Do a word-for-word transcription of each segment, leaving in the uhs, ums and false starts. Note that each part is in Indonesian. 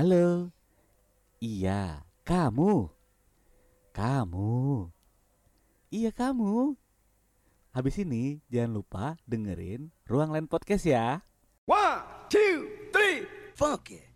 Halo. Iya, kamu. Kamu. Iya, kamu. Habis ini jangan lupa dengerin Ruang Lain Podcast ya. One, two, three, fuck it.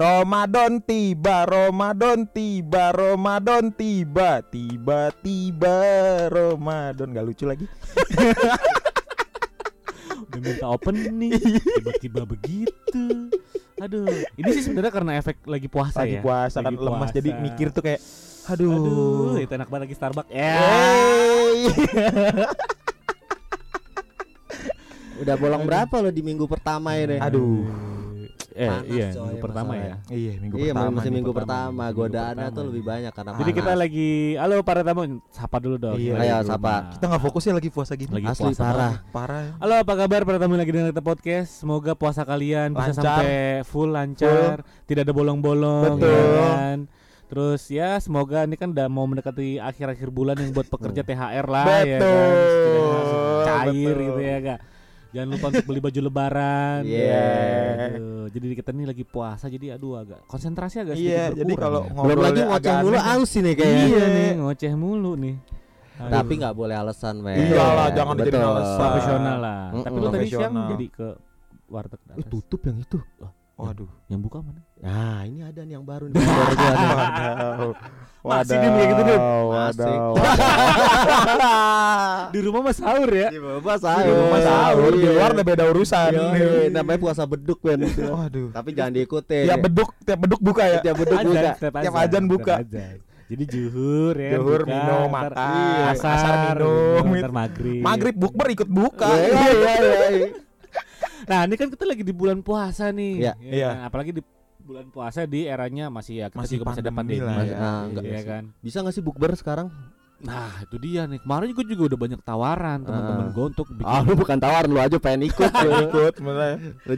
Ramadan tiba, Ramadan tiba, Ramadan tiba, tiba-tiba Ramadan. Gak lucu lagi. Udah minta opening, tiba-tiba begitu. Aduh, ini sih sebenarnya karena efek lagi puasa lagi ya. Puasa, lagi kan puasa, kan lemas, jadi mikir tuh kayak, aduh, aduh itu enak banget lagi Starbucks. Yeay. Udah bolong aduh. Berapa lo di minggu pertama ini? Aduh. Eh, panas, iya, coy, minggu pertama ya. Iya, minggu iya, pertama. Iya, masih minggu pertama. Godaannya tuh lebih banyak karena panas. Jadi kita lagi, halo para tamu, sapa dulu dong. Iya, ayo sapa. Kita enggak fokus ya lagi puasa gini. Lagi asli puasa parah. Parah. Ya. Halo, apa kabar para tamu lagi dengerin podcast? Semoga puasa kalian lancar. Bisa sampai full lancar, full. Tidak ada bolong-bolong. Betul. Ya. Terus ya, semoga ini kan udah mau mendekati akhir-akhir bulan yang buat pekerja T H R lah. Betul. Ya kan? Cair betul. Gitu ya, Kak. Jangan lupa untuk beli baju lebaran. Iya. Yeah. Jadi kita nih lagi puasa jadi aduh agak konsentrasi agak sedikit yeah, berkurang. Iya, jadi kalau ya. Ngobrol lagi ngoceh mulu aus nih kayaknya. Iya nih, ngoceh mulu nih. Aduh. Tapi enggak boleh alasan, men. Iyalah, jangan betul. Dijadiin alasan. Profesional lah. Mm-mm. Tapi lu tadi siang jadi ke warteg atas. Tutup yang itu. Waduh, yang, yang buka mana? Nah, ini ada nih yang baru nih. Baru gua ada. Masih dim kayak gitu, Dim. Masih. Di rumah mah sahur ya. Di rumah sahur. Di rumah sahur, di luar udah beda urusan. Ini namanya puasa beduk, men. Waduh. Tapi jangan diikuti. Tiap beduk, tiap beduk buka ya. Tiap beduk buka. Tiap azan buka. Jadi juhur ya. Juhur buka, minum makan, iya, asar, asar minum, ntar maghrib. Maghrib bukber ikut buka. Iya iya iya. Nah ini kan kita lagi di bulan puasa nih ya, ya, iya. Kan? Apalagi di bulan puasa di eranya masih ya kita masih juga masih ada pandemi lah ya. Nah, enggak, iya, kan? Bisa gak sih bukber sekarang? Nah itu dia nih, kemarin gue juga udah banyak tawaran teman-teman uh. gue untuk bikin. Ah lu bukan tawaran, lu aja pengen ikut. Ikut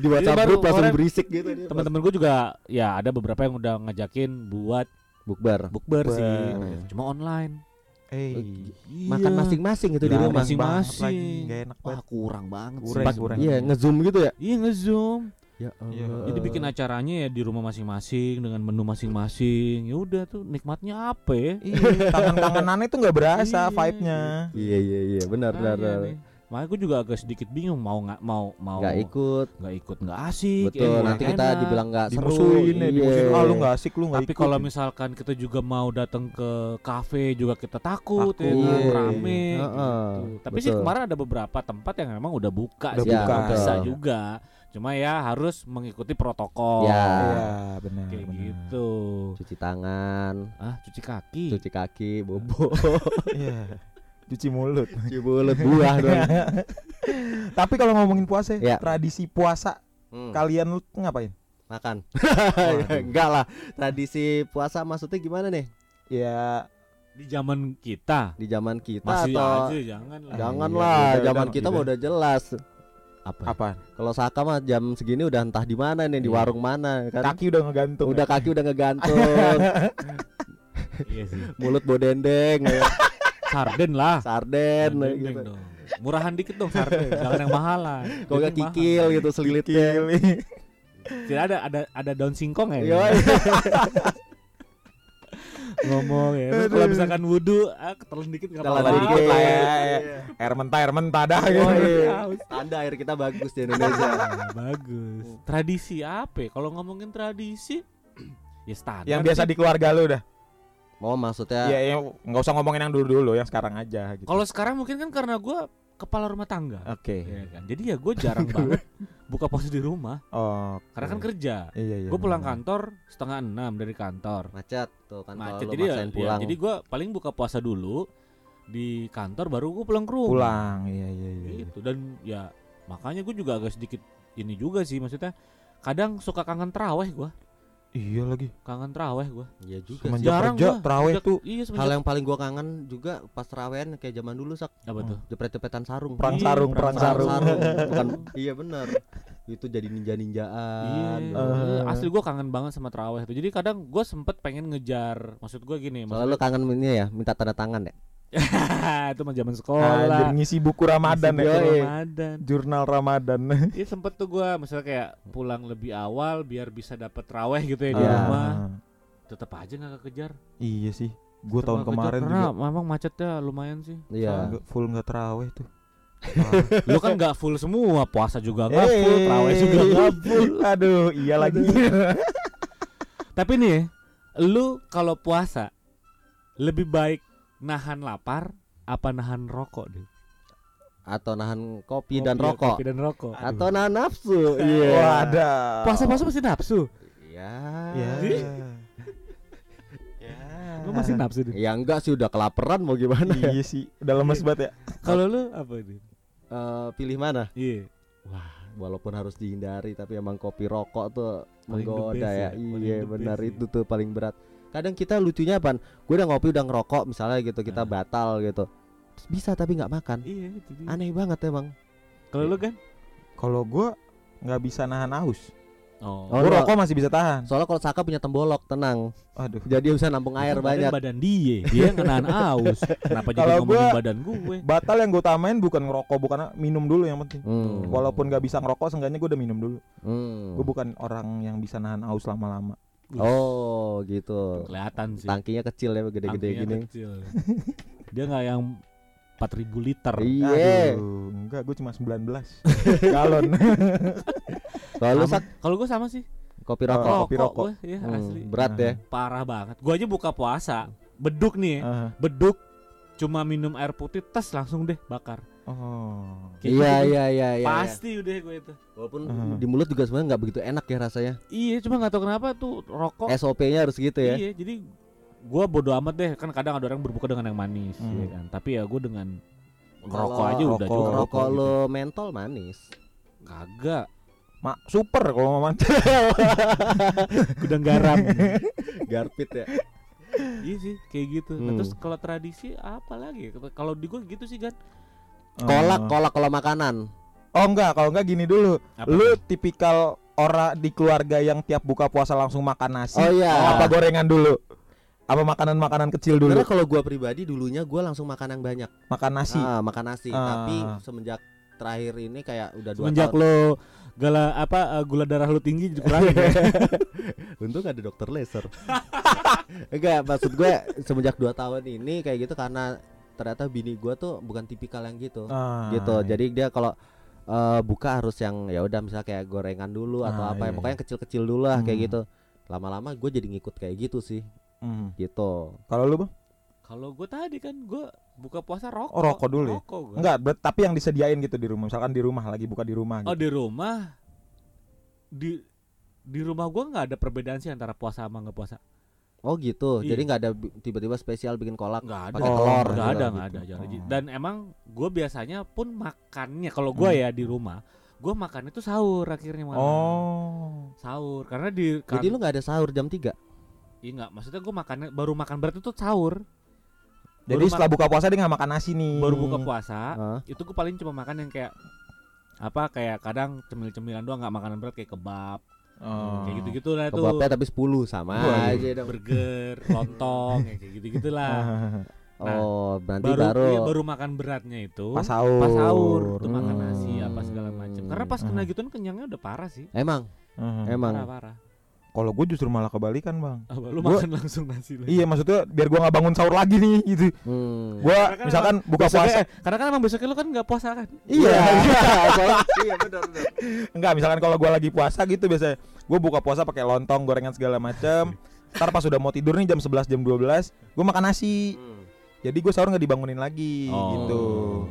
di WhatsApp group langsung berisik gitu. Teman-teman gue juga ya ada beberapa yang udah ngajakin buat bukber. Bukber sih, cuma online. Eh, iya. Makan masing-masing gitu di rumah masing-masing. Enggak enak banget. Wah, kurang banget. Kurang, kurang. Iya, nge-zoom gitu ya? Iya, nge-zoom. Ya, uh, jadi bikin acaranya ya di rumah masing-masing dengan menu masing-masing. Ya udah tuh nikmatnya apa ya? Tangan-tanganannya itu enggak berasa vibe-nya. Iya, iya, iya, benar, benar. Makanya gue juga agak sedikit bingung mau nggak mau mau nggak ikut nggak ikut nggak asik betul ya, nanti kita enak. Dibilang nggak seru ini dimusuhin ah lu nggak asik lu nggak tapi kalau misalkan kita juga mau datang ke kafe juga kita takut ya, rame uh-uh. gitu. Tapi betul. Sih kemarin ada beberapa tempat yang memang udah buka udah sih buka. Bisa juga cuma ya harus mengikuti protokol. Ya, ya benar. Kayak benar. Gitu. Cuci tangan. Ah cuci kaki. Cuci kaki bobo. Iya. Cuci mulut, cuci mulut buah dong. Tapi kalau ngomongin puasa, ya. Tradisi puasa hmm. kalian ngapain? Makan. Enggak lah. Tradisi puasa maksudnya gimana nih? Ya di zaman kita, di zaman kita masih atau aja, jangan lah. Janganlah, ya, ya, zaman ya, kita mah udah jelas. Apa? Apa? Kalau Saka mah jam segini udah entah di mana nih, di ya. Warung mana kan? Kaki udah ngegantung. Udah ya. Kaki udah ngegantung. Iya sih. Mulut bodendeng ya. Sarden lah. Sarden nah, gitu. Dong. Murahan dikit dong sarden. Jangan yang mahal lah. Kok gak kikil mahal. Gitu selilitnya. Tidak ada ada ada daun singkong ya. Ngomong ya. Kalau misalkan wudu ah, ketelan dikit enggak apa-apa. Ketelan dikit lah ya. Air mentah air mentah dah gitu. Oh, iya. Tanda air kita bagus di Indonesia. Bagus. Tradisi apa? Kalau ngomongin tradisi ya standar. Yang biasa di keluarga lu dah. Oh maksudnya ya, ya gak usah ngomongin yang dulu-dulu, yang sekarang aja gitu. Kalau sekarang mungkin kan karena gue kepala rumah tangga. Oke okay. ya, kan? Jadi ya gue jarang banget buka puasa di rumah oh, okay. Karena kan kerja iya, iya, gue pulang kantor setengah enam dari kantor. Macet tuh kan macet. Jadi ya, pulang. Ya, jadi gue paling buka puasa dulu di kantor baru gue pulang ke rumah. Pulang iya iya iya gitu. Dan ya makanya gue juga agak sedikit ini juga sih maksudnya kadang suka kangen tarawih gue. Iya lagi kangen terawih gue. Iya juga. Semenjak kerja terawih tuh iya, hal yang paling gue kangen juga pas terawihan kayak zaman dulu sak. Apa tuh? Jepret-jepretan sarung. Perang sarung, perang sarung. Bukan. Iya benar. itu jadi ninja-ninjaan. Iya. Uh. Asli gue kangen banget sama terawih itu. Jadi kadang gue sempet pengen ngejar. Maksud gue gini. Soalnya lu kangen ini ya, minta tanda tangan ya. Itu mah zaman sekolah. Anjir, ngisi buku Ramadan ngisi ya. Buku Ramadan. Jurnal Ramadan. Iya sempet tuh gue misalnya kayak pulang lebih awal biar bisa dapat terawih gitu ya uh. di rumah. Tetap aja nggak kejar. Iya sih. Gue tahun kemarin juga memang macetnya lumayan sih. Iya. Soalnya full nggak terawih tuh. Ah, lu kan gak full semua, puasa juga gak hey, full, tarawih juga gak full. Aduh, iya lagi. Tapi nih, lu kalau puasa lebih baik nahan lapar apa nahan rokok deh? Atau nahan kopi, kopi, dan, rokok. kopi dan rokok? Atau nahan nafsu? Iya. Yeah. Puasa-puasa masih nafsu? Iya. Yeah. Yeah. Lu masih nafsu deh? Ya enggak sih, udah kelaperan mau gimana? Iya ya? Sih, udah lemes banget ya. Kalau lu apa ini? Uh, pilih mana? Iya. Wah, walaupun harus dihindari tapi emang kopi rokok tuh paling menggoda ya. Iya, benar ya. Itu tuh paling berat. Kadang kita lucunya apaan? Gue udah ngopi, udah ngerokok misalnya gitu, kita nah. batal gitu. Terus bisa tapi enggak makan. Iya, itu dia. Aneh banget emang. Kalau lu kan? Kalau gua enggak bisa nahan haus. Oh, oh gua rokok masih bisa tahan. Soalnya kalau Saka punya tembolok, tenang. Aduh. Jadi bisa nampung air banyak. Badan dia, dia kenaan aus. Kenapa jadi ngomongin badan gue? Batal yang gue utamain bukan ngerokok, bukan minum dulu yang penting. Hmm. Walaupun gak bisa ngerokok, seenggaknya gue udah minum dulu. Hmm. Gue bukan orang yang bisa nahan aus lama-lama. Oh, gitu. Kelihatan sih. Tangkinya kecil ya, gede-gede gini. Kecil. Dia nggak yang empat ribu liter. Iya. Enggak, gue cuma sembilan belas galon. Kalau sak, kalau gue sama sih. Kopi rokok, oh, kopi rokok. Gua, ya, hmm, asli. Berat ya. Parah banget. Gue aja buka puasa, beduk nih, ya. uh. beduk. Cuma minum air putih, tes langsung deh bakar. Oh. Iya, iya, iya, iya. Pasti ya. Udah gue itu. Walaupun uh. di mulut juga sebenarnya nggak begitu enak ya rasanya. Iya, cuma nggak tahu kenapa tuh rokok. S O P-nya harus gitu ya. Iya, jadi gue bodo amat deh. Kan kadang ada orang berbuka dengan yang manis, hmm. ya kan. Tapi ya gue dengan rokok aja udah cukup. Rokok lo gitu. Mentol manis. Kagak. Mak super kalau mau mancing. Gudang garam. Garpit ya. Iya sih, kayak gitu. Hmm. Nah, terus kalau tradisi apa lagi? Kalau di gue gitu sih kan. Kolak, kolak kalau makanan. Oh enggak, kalau enggak gini dulu. Apa? Lu tipikal orang di keluarga yang tiap buka puasa langsung makan nasi. Oh iya. Apa gorengan dulu? Apa makanan-makanan kecil dulu? Karena kalau gue pribadi dulunya gue langsung makan yang banyak. Makan nasi. Ah, makan nasi. Ah. Tapi semenjak terakhir ini kayak udah dua semenjak tahun. Semenjak lo gula apa uh, gula darah lu tinggi dikurangin. Ya? Untung ada dokter laser. Enggak, maksud gue semenjak dua tahun ini kayak gitu karena ternyata bini gue tuh bukan tipikal yang gitu. Ah, gitu. Iya. Jadi dia kalau uh, buka harus yang ya udah misalnya kayak gorengan dulu atau ah, apa iya. ya pokoknya kecil-kecil dulu lah hmm. kayak gitu. Lama-lama gue jadi ngikut kayak gitu sih. Hmm. Gitu. Kalau lu, Bang? Kalau gue tadi kan gue buka puasa rokok. Oh, rokok dulu. Rokok, enggak, ber- tapi yang disediain gitu di rumah. Misalkan di rumah lagi buka di rumah. Gitu. Oh, di rumah. Di di rumah gue nggak ada perbedaan sih antara puasa sama nggak puasa. Oh gitu. Iya. Jadi nggak ada tiba-tiba spesial bikin kolak pakai oh, telur. Nggak ada, nggak gitu. ada. Oh. Dan emang gue biasanya pun makannya kalau gue hmm. ya di rumah. Gue makannya tuh sahur akhirnya malam. Oh. Sahur karena di. Jadi kan, lu nggak ada sahur jam tiga? Iya nggak. Maksudnya gue makannya baru makan berarti tuh sahur. Jadi baru setelah makan, buka puasa dia gak makan nasi nih. Baru buka puasa huh? Itu gue paling cuma makan yang kayak apa kayak kadang cemil-cemilan doang, gak makanan berat kayak kebab oh. kayak gitu-gitu lah tuh. Kebabnya tapi sepuluh sama oh, aja dong. Burger, lontong kayak gitu-gitu lah. Nah, oh, nanti baru baru, ya, baru makan beratnya itu pas sahur. Pas sahur tuh hmm. makan nasi apa segala macam. Karena pas kena gituan kenyangnya udah parah sih. Emang? Uh-huh. Emang. Parah-parah. Kalau gue justru malah kebalikan bang. Abang, lu gua, makan langsung nasi lagi. Iya maksudnya biar gue nggak bangun sahur lagi nih gitu. Hmm. Gue kan misalkan emang, buka puasa. Eh, karena kan emang besoknya lu kan nggak puasa kan? Iya. Soalnya iya benar. Enggak misalkan kalau gue lagi puasa gitu biasanya gue buka puasa pakai lontong gorengan segala macam. Ntar pas udah mau tidur nih jam sebelas jam dua belas gue makan nasi. Hmm. Jadi gue sahur nggak dibangunin lagi oh. gitu.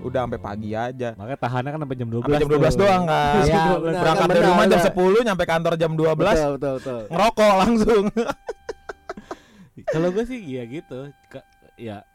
Udah sampai pagi aja. Makanya tahannya kan sampai jam dua belas. Sampai jam dua belas doang kan. Ya, berangkat dari rumah jam sepuluh nyampe kantor jam dua belas. Betul, betul, betul. Ngerokok langsung. Kalau gue sih ya gitu. K- ya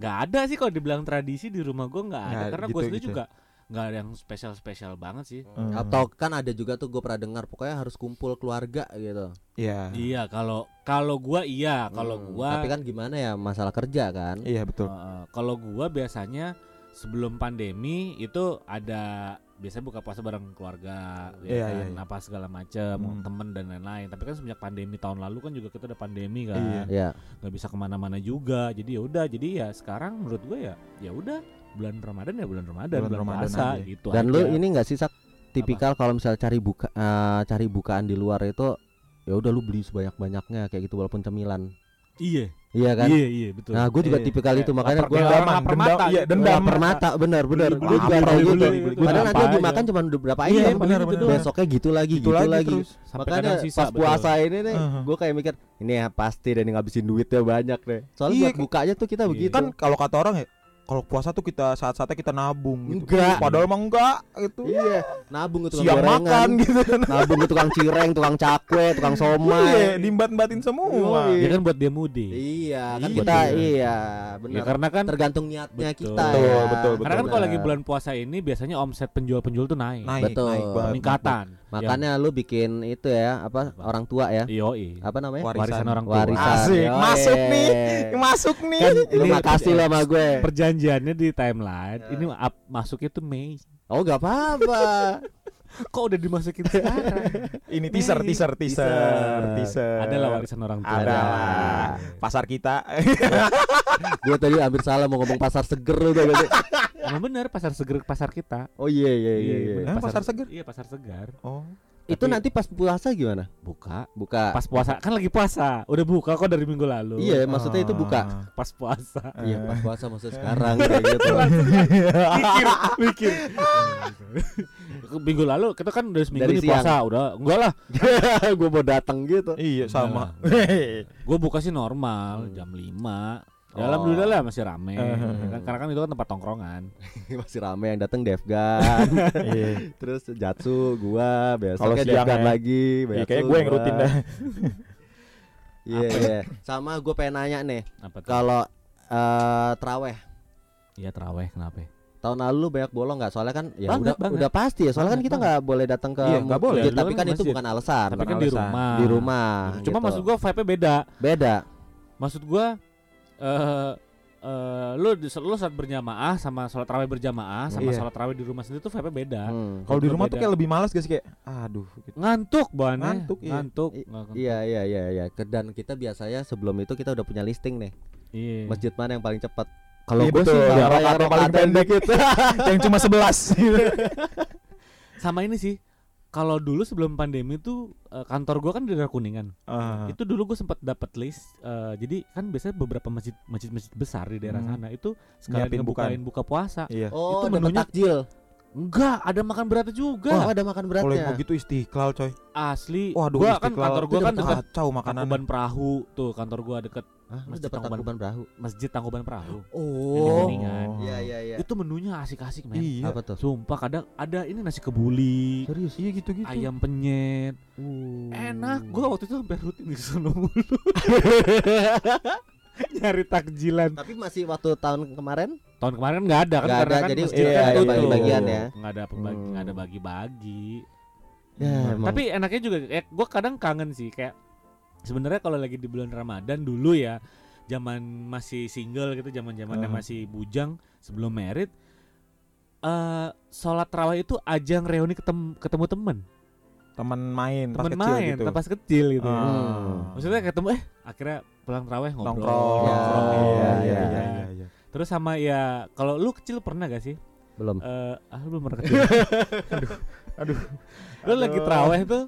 nggak ada sih kalau dibilang tradisi di rumah gue nggak ada. Nah, karena gitu, gue sendiri gitu. juga nggak ada yang spesial-spesial banget sih. Hmm. Atau kan ada juga tuh gue pernah dengar pokoknya harus kumpul keluarga gitu. Iya. Iya kalau kalau gue iya kalau hmm, gue. Tapi kan gimana ya masalah kerja kan. Iya betul. Uh, kalau gue biasanya sebelum pandemi itu ada biasanya buka puasa bareng keluarga, ya yeah, kan? yeah, yeah. Napa segala macam, hmm. temen dan lain-lain. Tapi kan semenjak pandemi tahun lalu kan juga kita ada pandemi kan, yeah. nggak bisa kemana-mana juga. Jadi ya udah, jadi ya sekarang menurut gue ya, ya udah bulan Ramadan ya bulan Ramadan, bulan, bulan Ramadan puasa aja. Gitu. Dan aja. Lu ini nggak sih Sak, tipikal kalau misalnya cari buka, uh, cari bukaan di luar itu, ya udah lu beli sebanyak-banyaknya kayak gitu walaupun cemilan. Iya. Iya kan? Iya, iya, betul. Nah, gue juga iya, tipikal iya. itu, makanya gue dendam, permata, iya, dendam permata, benar, benar. Gue juga kayak gitu. Padahal nanti lagi makan cuma berapa aja, besoknya gitu lagi, gitu, gitu, gitu lagi. Terus. Makanya sisa, pas betul. Puasa ini nih, uh-huh. gue kayak mikir, ini ya pasti dan ngabisin duitnya banyak deh. Soalnya iya, buat bukanya tuh kita iya. begitu. Kan kalau kata orang ya, kalau puasa tuh kita saat-saatnya kita nabung gitu. Enggak. Padahal mah enggak gitu. Iya, nabung ke tukang siang gorengan, makan gitu. Nabung ke tukang cireng, tukang cakwe, tukang somai. Iya, diimbat-imbatin semua. Iya. Ya kan buat dia mudik. Iya, kan iya. kita iya, benar. Ya, karena kan tergantung niatnya betul. kita. Betul, ya. betul, betul, betul. Karena kan kalau lagi bulan puasa ini biasanya omset penjual-penjual tuh naik. Naik, betul. naik banget. Peningkatan. Makanya ya. Lu bikin itu ya, apa? Orang tua ya. Yoi. Apa namanya? Warisan, Warisan orang tua. Warisan. Asik, Yoi. masuk nih. Masuk nih. Kan, terima kasih lo sama gue. Perjanjiannya di timeline. Ya. Ini up, masuknya tuh Mei. Oh, enggak apa-apa. Kok udah dimasukin sekarang? Ini teaser, teaser, teaser, teaser, teaser. Adalah warisan orang tua. Adalah pasar kita. Gue tadi hampir salah mau ngomong pasar seger udah gitu. Emang bener pasar seger pasar kita. Oh iya iya iya. iya. Pasar, pasar seger. Iya pasar segar. Oh. Itu tapi nanti pas puasa gimana? Buka, buka. Pas puasa kan lagi puasa. Udah buka kok dari minggu lalu. Iya, maksudnya ah. itu buka pas puasa. Ah. Iya, pas puasa maksudnya sekarang kayak gitu. Mikir, mikir. Minggu lalu kita kan udah seminggu di puasa, udah enggak lah. Gue mau datang gitu. Iya, sama. Gue buka sih normal jam lima Ya alhamdulillah lah masih rame. Uh-huh. Karena kan itu kan tempat tongkrongan. Masih rame yang datang Devgan. Terus Jatsu gua, besoknya Devgan lagi. Ya kayak gue yang rutin dah. Iya, yeah, yeah. Sama gue pengen nanya nih. Kalau uh, tarawih. Iya, tarawih kenapa? Tahun lalu banyak bolong nggak? Soalnya kan ya banget, udah banget. udah pasti ya. Soalnya banget, kan kita nggak boleh datang ke iya, masjid, boleh. tapi kan itu masjid. bukan alasan. Tapi bukan kan alasan. di rumah. Di rumah. Cuma gitu. Maksud gue vibe-nya beda. Beda. Maksud gue Uh, uh, lu lu saat berjamaah sama sholat tarawih berjamaah sama yeah. sholat tarawih di rumah sendiri tuh vibe-nya beda. Hmm. Kalau di rumah beda. Tuh kayak lebih malas guys, kayak aduh gitu. Ngantuk banget. Ngantuk, iya. ngantuk. I- ngantuk. Iya iya iya iya. Dan kita biasanya sebelum itu kita udah punya listing nih. Yeah. Masjid mana yang paling cepat? Kalau yeah, gue sih ya, rokaat paling pendek itu yang cuma sebelas Sama ini sih. Kalau dulu sebelum pandemi tuh kantor gue kan di daerah Kuningan. Uh. Itu dulu gue sempat dapat list. Uh, jadi kan biasanya beberapa masjid, masjid-masjid besar di daerah hmm. sana itu sekalian ngebukain buka puasa. Iya. Oh, itu menunya takjil. Enggak, ada makan beratnya juga. Wah, ada makan beratnya. Kalau begitu Istiqlal coy. Asli. Wah, aduh, gua kan kantor gue kan dekat Tangkuban Perahu tuh, kantor gue dekat Masjid Tangkuban Perahu. Masjid Tangkuban Perahu. Oh. Iya, iya, iya. Itu menunya asik-asik, men. Iya. Apa tuh? Sumpah, kadang ada ini nasi kebuli. Serius? Iya gitu-gitu. Ayam penyet. Uh. Enak. Gue waktu itu sampai rutin di sana mulu. Nyari takjilan. Tapi masih waktu tahun kemarin? Tahun kemarin nggak ada kan gak karena ada, kan jadi iya, kan iya, bagian ya nggak ada pembagi nggak hmm. ada bagi-bagi ya, hmm. tapi enaknya juga eh, gue kadang kangen sih kayak sebenarnya kalau lagi di bulan Ramadan dulu ya zaman masih single gitu zaman zamannya hmm. masih bujang sebelum married uh, sholat tarawih itu ajang reuni ketemu ketemu temen teman main teman main gitu. Pas kecil gitu hmm. Hmm. maksudnya ketemu eh akhirnya pulang tarawih ngobrol ngobrol ya, ya, ya, ya, ya, ya. Terus sama ya kalau lu kecil pernah gak sih? Belum. Uh, ah belum pernah kecil. aduh, aduh. Lu aduh. lagi terawih tuh,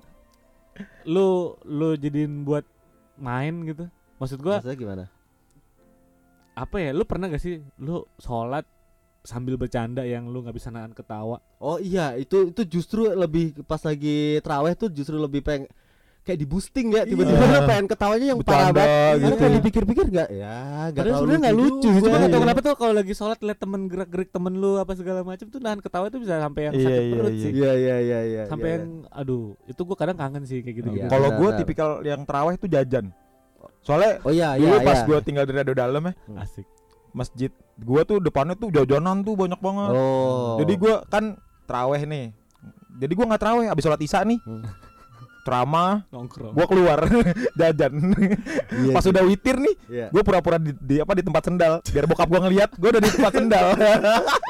lu lu jadiin buat main gitu. Maksud gua? Maksudnya gimana? Apa ya? Lu pernah gak sih? Lu sholat sambil bercanda yang lu nggak bisa nahan ketawa? Oh iya, itu itu justru lebih pas lagi terawih tuh justru lebih pengen. Kayak di boosting ya tiba-tiba yeah. pengen ketawanya yang parah banget gitu. Kalau dipikir-pikir enggak ya enggak tahu sebenarnya enggak lucu cuma enggak tahu kenapa tuh kalau lagi sholat lihat temen gerak-gerik temen lu apa segala macam tuh nahan ketawa itu bisa sampai yang yeah, sakit yeah, perut yeah. sih. Iya yeah, iya yeah, iya yeah, iya. Yeah, sampai yeah, yang yeah. aduh itu gua kadang kangen sih kayak gitu-gitu. Yeah, kalau gua tipikal yang tarawih tuh jajan. Soalnya oh, yeah, dulu yeah, pas yeah. gua tinggal di Radio Dalam ya. Asik. Masjid gua tuh depannya tuh jajanan tuh banyak banget. Oh. Jadi gua kan tarawih nih. Jadi gua enggak tarawih habis sholat Isya nih. Trama nongkrong. Gua keluar jajan. Yeah, pas yeah. udah witir nih, yeah. gua pura-pura di, di apa di tempat sendal biar bokap gua ngelihat gua udah di tempat sendal.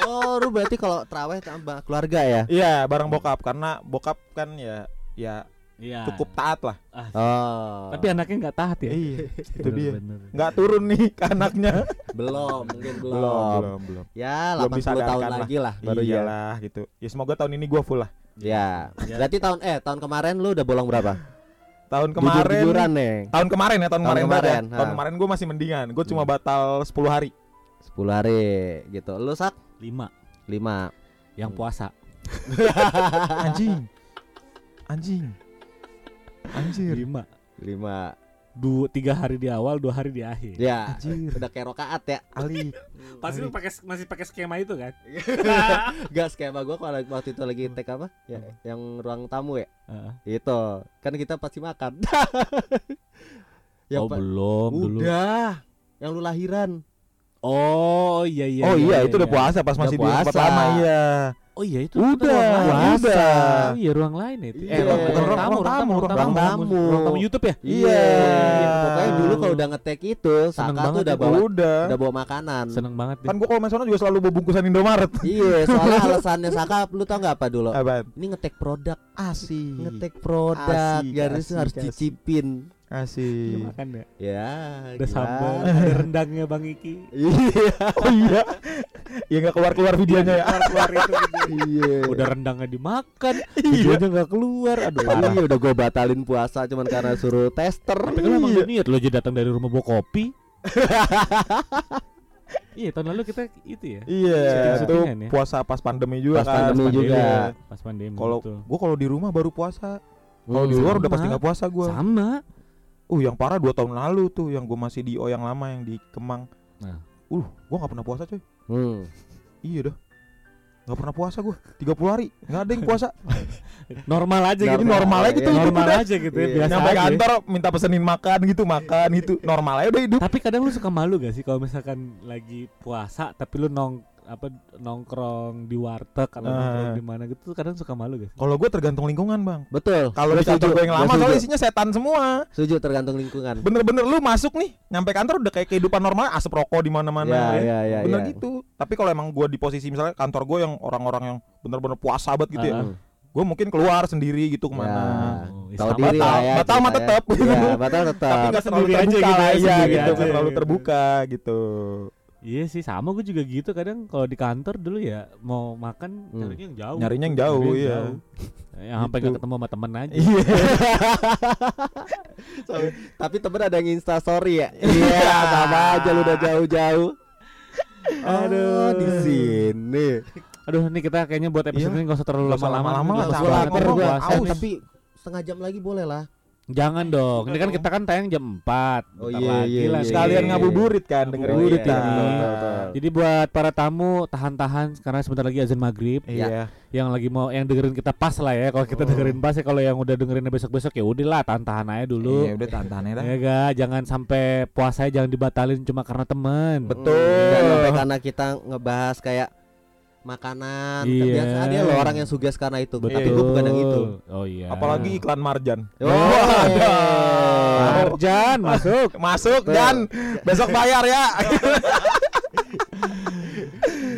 Oh, lu berarti kalau tarawih tambah keluarga ya? Iya, bareng bokap karena bokap kan ya ya yeah. cukup taat lah. Ah, oh. Tapi anaknya enggak taat ya? Iya, itu dia. Enggak turun nih ke anaknya. Belum, mungkin belum. Belum, belum. Ya, delapan puluh tahun lagi lah, lah. Baru iyalah gitu. Ya semoga tahun ini gua full lah. Ya, ya, berarti tahun eh tahun kemarin lu udah bolong berapa? Tahun kemarin, Jujur tahun kemarin ya tahun, tahun kemarin, kemarin ya. Tahun kemarin gue masih mendingan, gue cuma batal sepuluh hari. sepuluh hari gitu. Lu sak lima lima yang puasa. Anjing. Anjing. Anjir. lima lima dua tiga hari di awal dua hari di akhir ya. Anjir. Udah kayak rokaat ya Ali. Pasti Ali. Lu pakai masih pakai skema itu kan? Gak, skema gue kalau waktu itu lagi take apa ya, uh. yang ruang tamu ya uh. itu kan kita pasti makan. Yang oh pa- belum udah dulu. Yang lu lahiran. Oh iya iya oh iya, iya itu iya. Udah puasa pas masih di tempat lama ya. Oh iya itu udah, itu ruang lain. Udah. Oh iya ruang lain itu. Eh yeah. bukan ruang tamu, ruang tamu, ruang tamu, ruang tamu, ruang tamu YouTube ya. Iya. Yeah. Yeah. Pokoknya dulu kalau udah ngetek itu, Saka tuh udah bawa, udah. udah bawa makanan. Seneng banget. Kan gua kalau main sono juga selalu bawa bungkusan Indomaret. Iya, soalnya alasannya Saka, lu tau nggak apa dulu? Abad. Ini ngetek produk asik. Ngetek produk, garis harus cicipin. Asik. Ya, makan ya. Ya, ada sambal, ada rendangnya Bang Iki. Iya. Oh iya. Ya enggak keluar-keluar videonya ya. Keluar itu video. Iya. Udah rendangnya dimakan, videonya enggak keluar. Aduh parah. Iya, udah gue batalin puasa cuman karena suruh tester. Tapi kan emang udah niat lo jadi datang dari rumah bawa kopi. Iya, tahun lalu kita itu ya. Iya, itu ya. Puasa pas pandemi juga. Pas kan. pandemi pas juga. Pandemi. Pas pandemi. Kalau gue kalau di rumah baru puasa. Kalau hmm, di luar sama. Udah pasti enggak puasa gue. Sama. Uh, yang parah dua tahun lalu tuh yang gue masih di O yang lama yang di Kemang. Nah. Uh, gue nggak pernah puasa coy. Hmm. Iya dah, nggak pernah puasa gue. tiga puluh hari nggak ada yang puasa. Normal aja normal gitu. Normal aja gitu. Normal aja gitu. Nyampe kantor minta pesenin makan gitu makan gitu. Normal aja udah hidup. Tapi kadang lu suka malu gak sih kalau misalkan lagi puasa tapi lu nong apa nongkrong di warteg atau nah. nongkrong di mana gitu kadang suka malu guys. Kalau gue tergantung lingkungan bang. Betul. Kalau di kantor gue yang lama soalnya isinya setan semua. Setuju, tergantung lingkungan. Bener-bener lu masuk nih, nyampe kantor udah kayak kehidupan normal, asap rokok di mana-mana. Ya, ya. Ya, ya, bener ya. Gitu. Tapi kalau emang gue di posisi misalnya kantor gue yang orang-orang yang bener-bener puasa banget gitu uh-huh. ya. Gue mungkin keluar sendiri gitu kemana. Ya, tahu diri batal, lah ya. Batal mah tetap. Ya, batal tetap. Tapi nggak sendiri aja gitu, ya, gitu nggak terlalu terbuka gitu. Iya sih, sama gue juga gitu kadang kalau di kantor dulu ya mau makan hmm. nyarinya yang jauh. Nyarinya yang jauh, nyarinya yang jauh. Iya. Yang sampai nggak ketemu sama temen aja. Iya. So, tapi temen ada yang Insta story ya. Iya, sama aja lu udah jauh-jauh. Aduh, di sini. Aduh, nih kita kayaknya buat episode ini nggak usah terlalu lama-lama. Tapi setengah jam lagi boleh lah. Jangan dong, ini kan kita kan tayang jam empat. Oh iya, iya, iya. Sekalian ngabuburit kan, dengerin oh, iya, iya. Jadi buat para tamu tahan-tahan karena sebentar lagi azan maghrib. Iya. Yang lagi mau, yang dengerin kita pas lah ya. Kalau kita oh. dengerin pas ya, kalau yang udah dengerin besok-besok ya udah lah tahan-tahan aja dulu. Iya udah tahan-tahan aja. Ya gak, jangan sampai puasanya jangan dibatalin cuma karena temen. Betul. Jangan sampai karena kita ngebahas kayak makanan yeah. kebiasaan dia loh orang yang suges karena itu. Betul. Tapi gue bukan yang itu. Oh iya. Yeah. Apalagi iklan Marjan. Oh, oh ada. Marjan masuk, masuk dan besok bayar ya.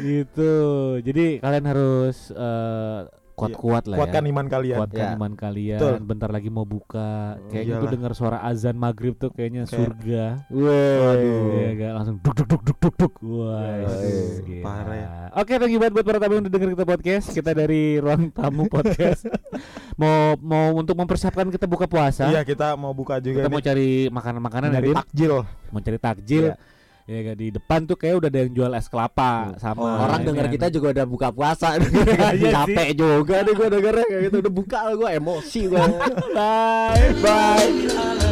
Gitu. Jadi kalian harus uh, kuat-kuat lah. Kuatkan ya. iman kalian. Kuatkan ya. iman kalian. Betul. Bentar lagi mau buka. Kayaknya tuh dengar suara azan maghrib tuh kayaknya okay. surga. Waduh. Iya gak langsung duk duk duk duk duk duk. Wah. Parah ya. Oke, thank you banget buat para tamu yang udah dengar kita podcast. Kita dari Ruang Tamu Podcast. Mau mau untuk mempersiapkan kita buka puasa. Iya, kita mau buka juga. Kita nih. Mau cari makanan-makanan dari takjil. Mau cari takjil. Ya. Ya gak, di depan tuh kayak udah ada yang jual es kelapa oh. sama oh, orang dengar kita juga udah buka puasa. Capek juga deh gue dengarnya kayak gitu. Udah buka lah gue, emosi gue. Bye bye.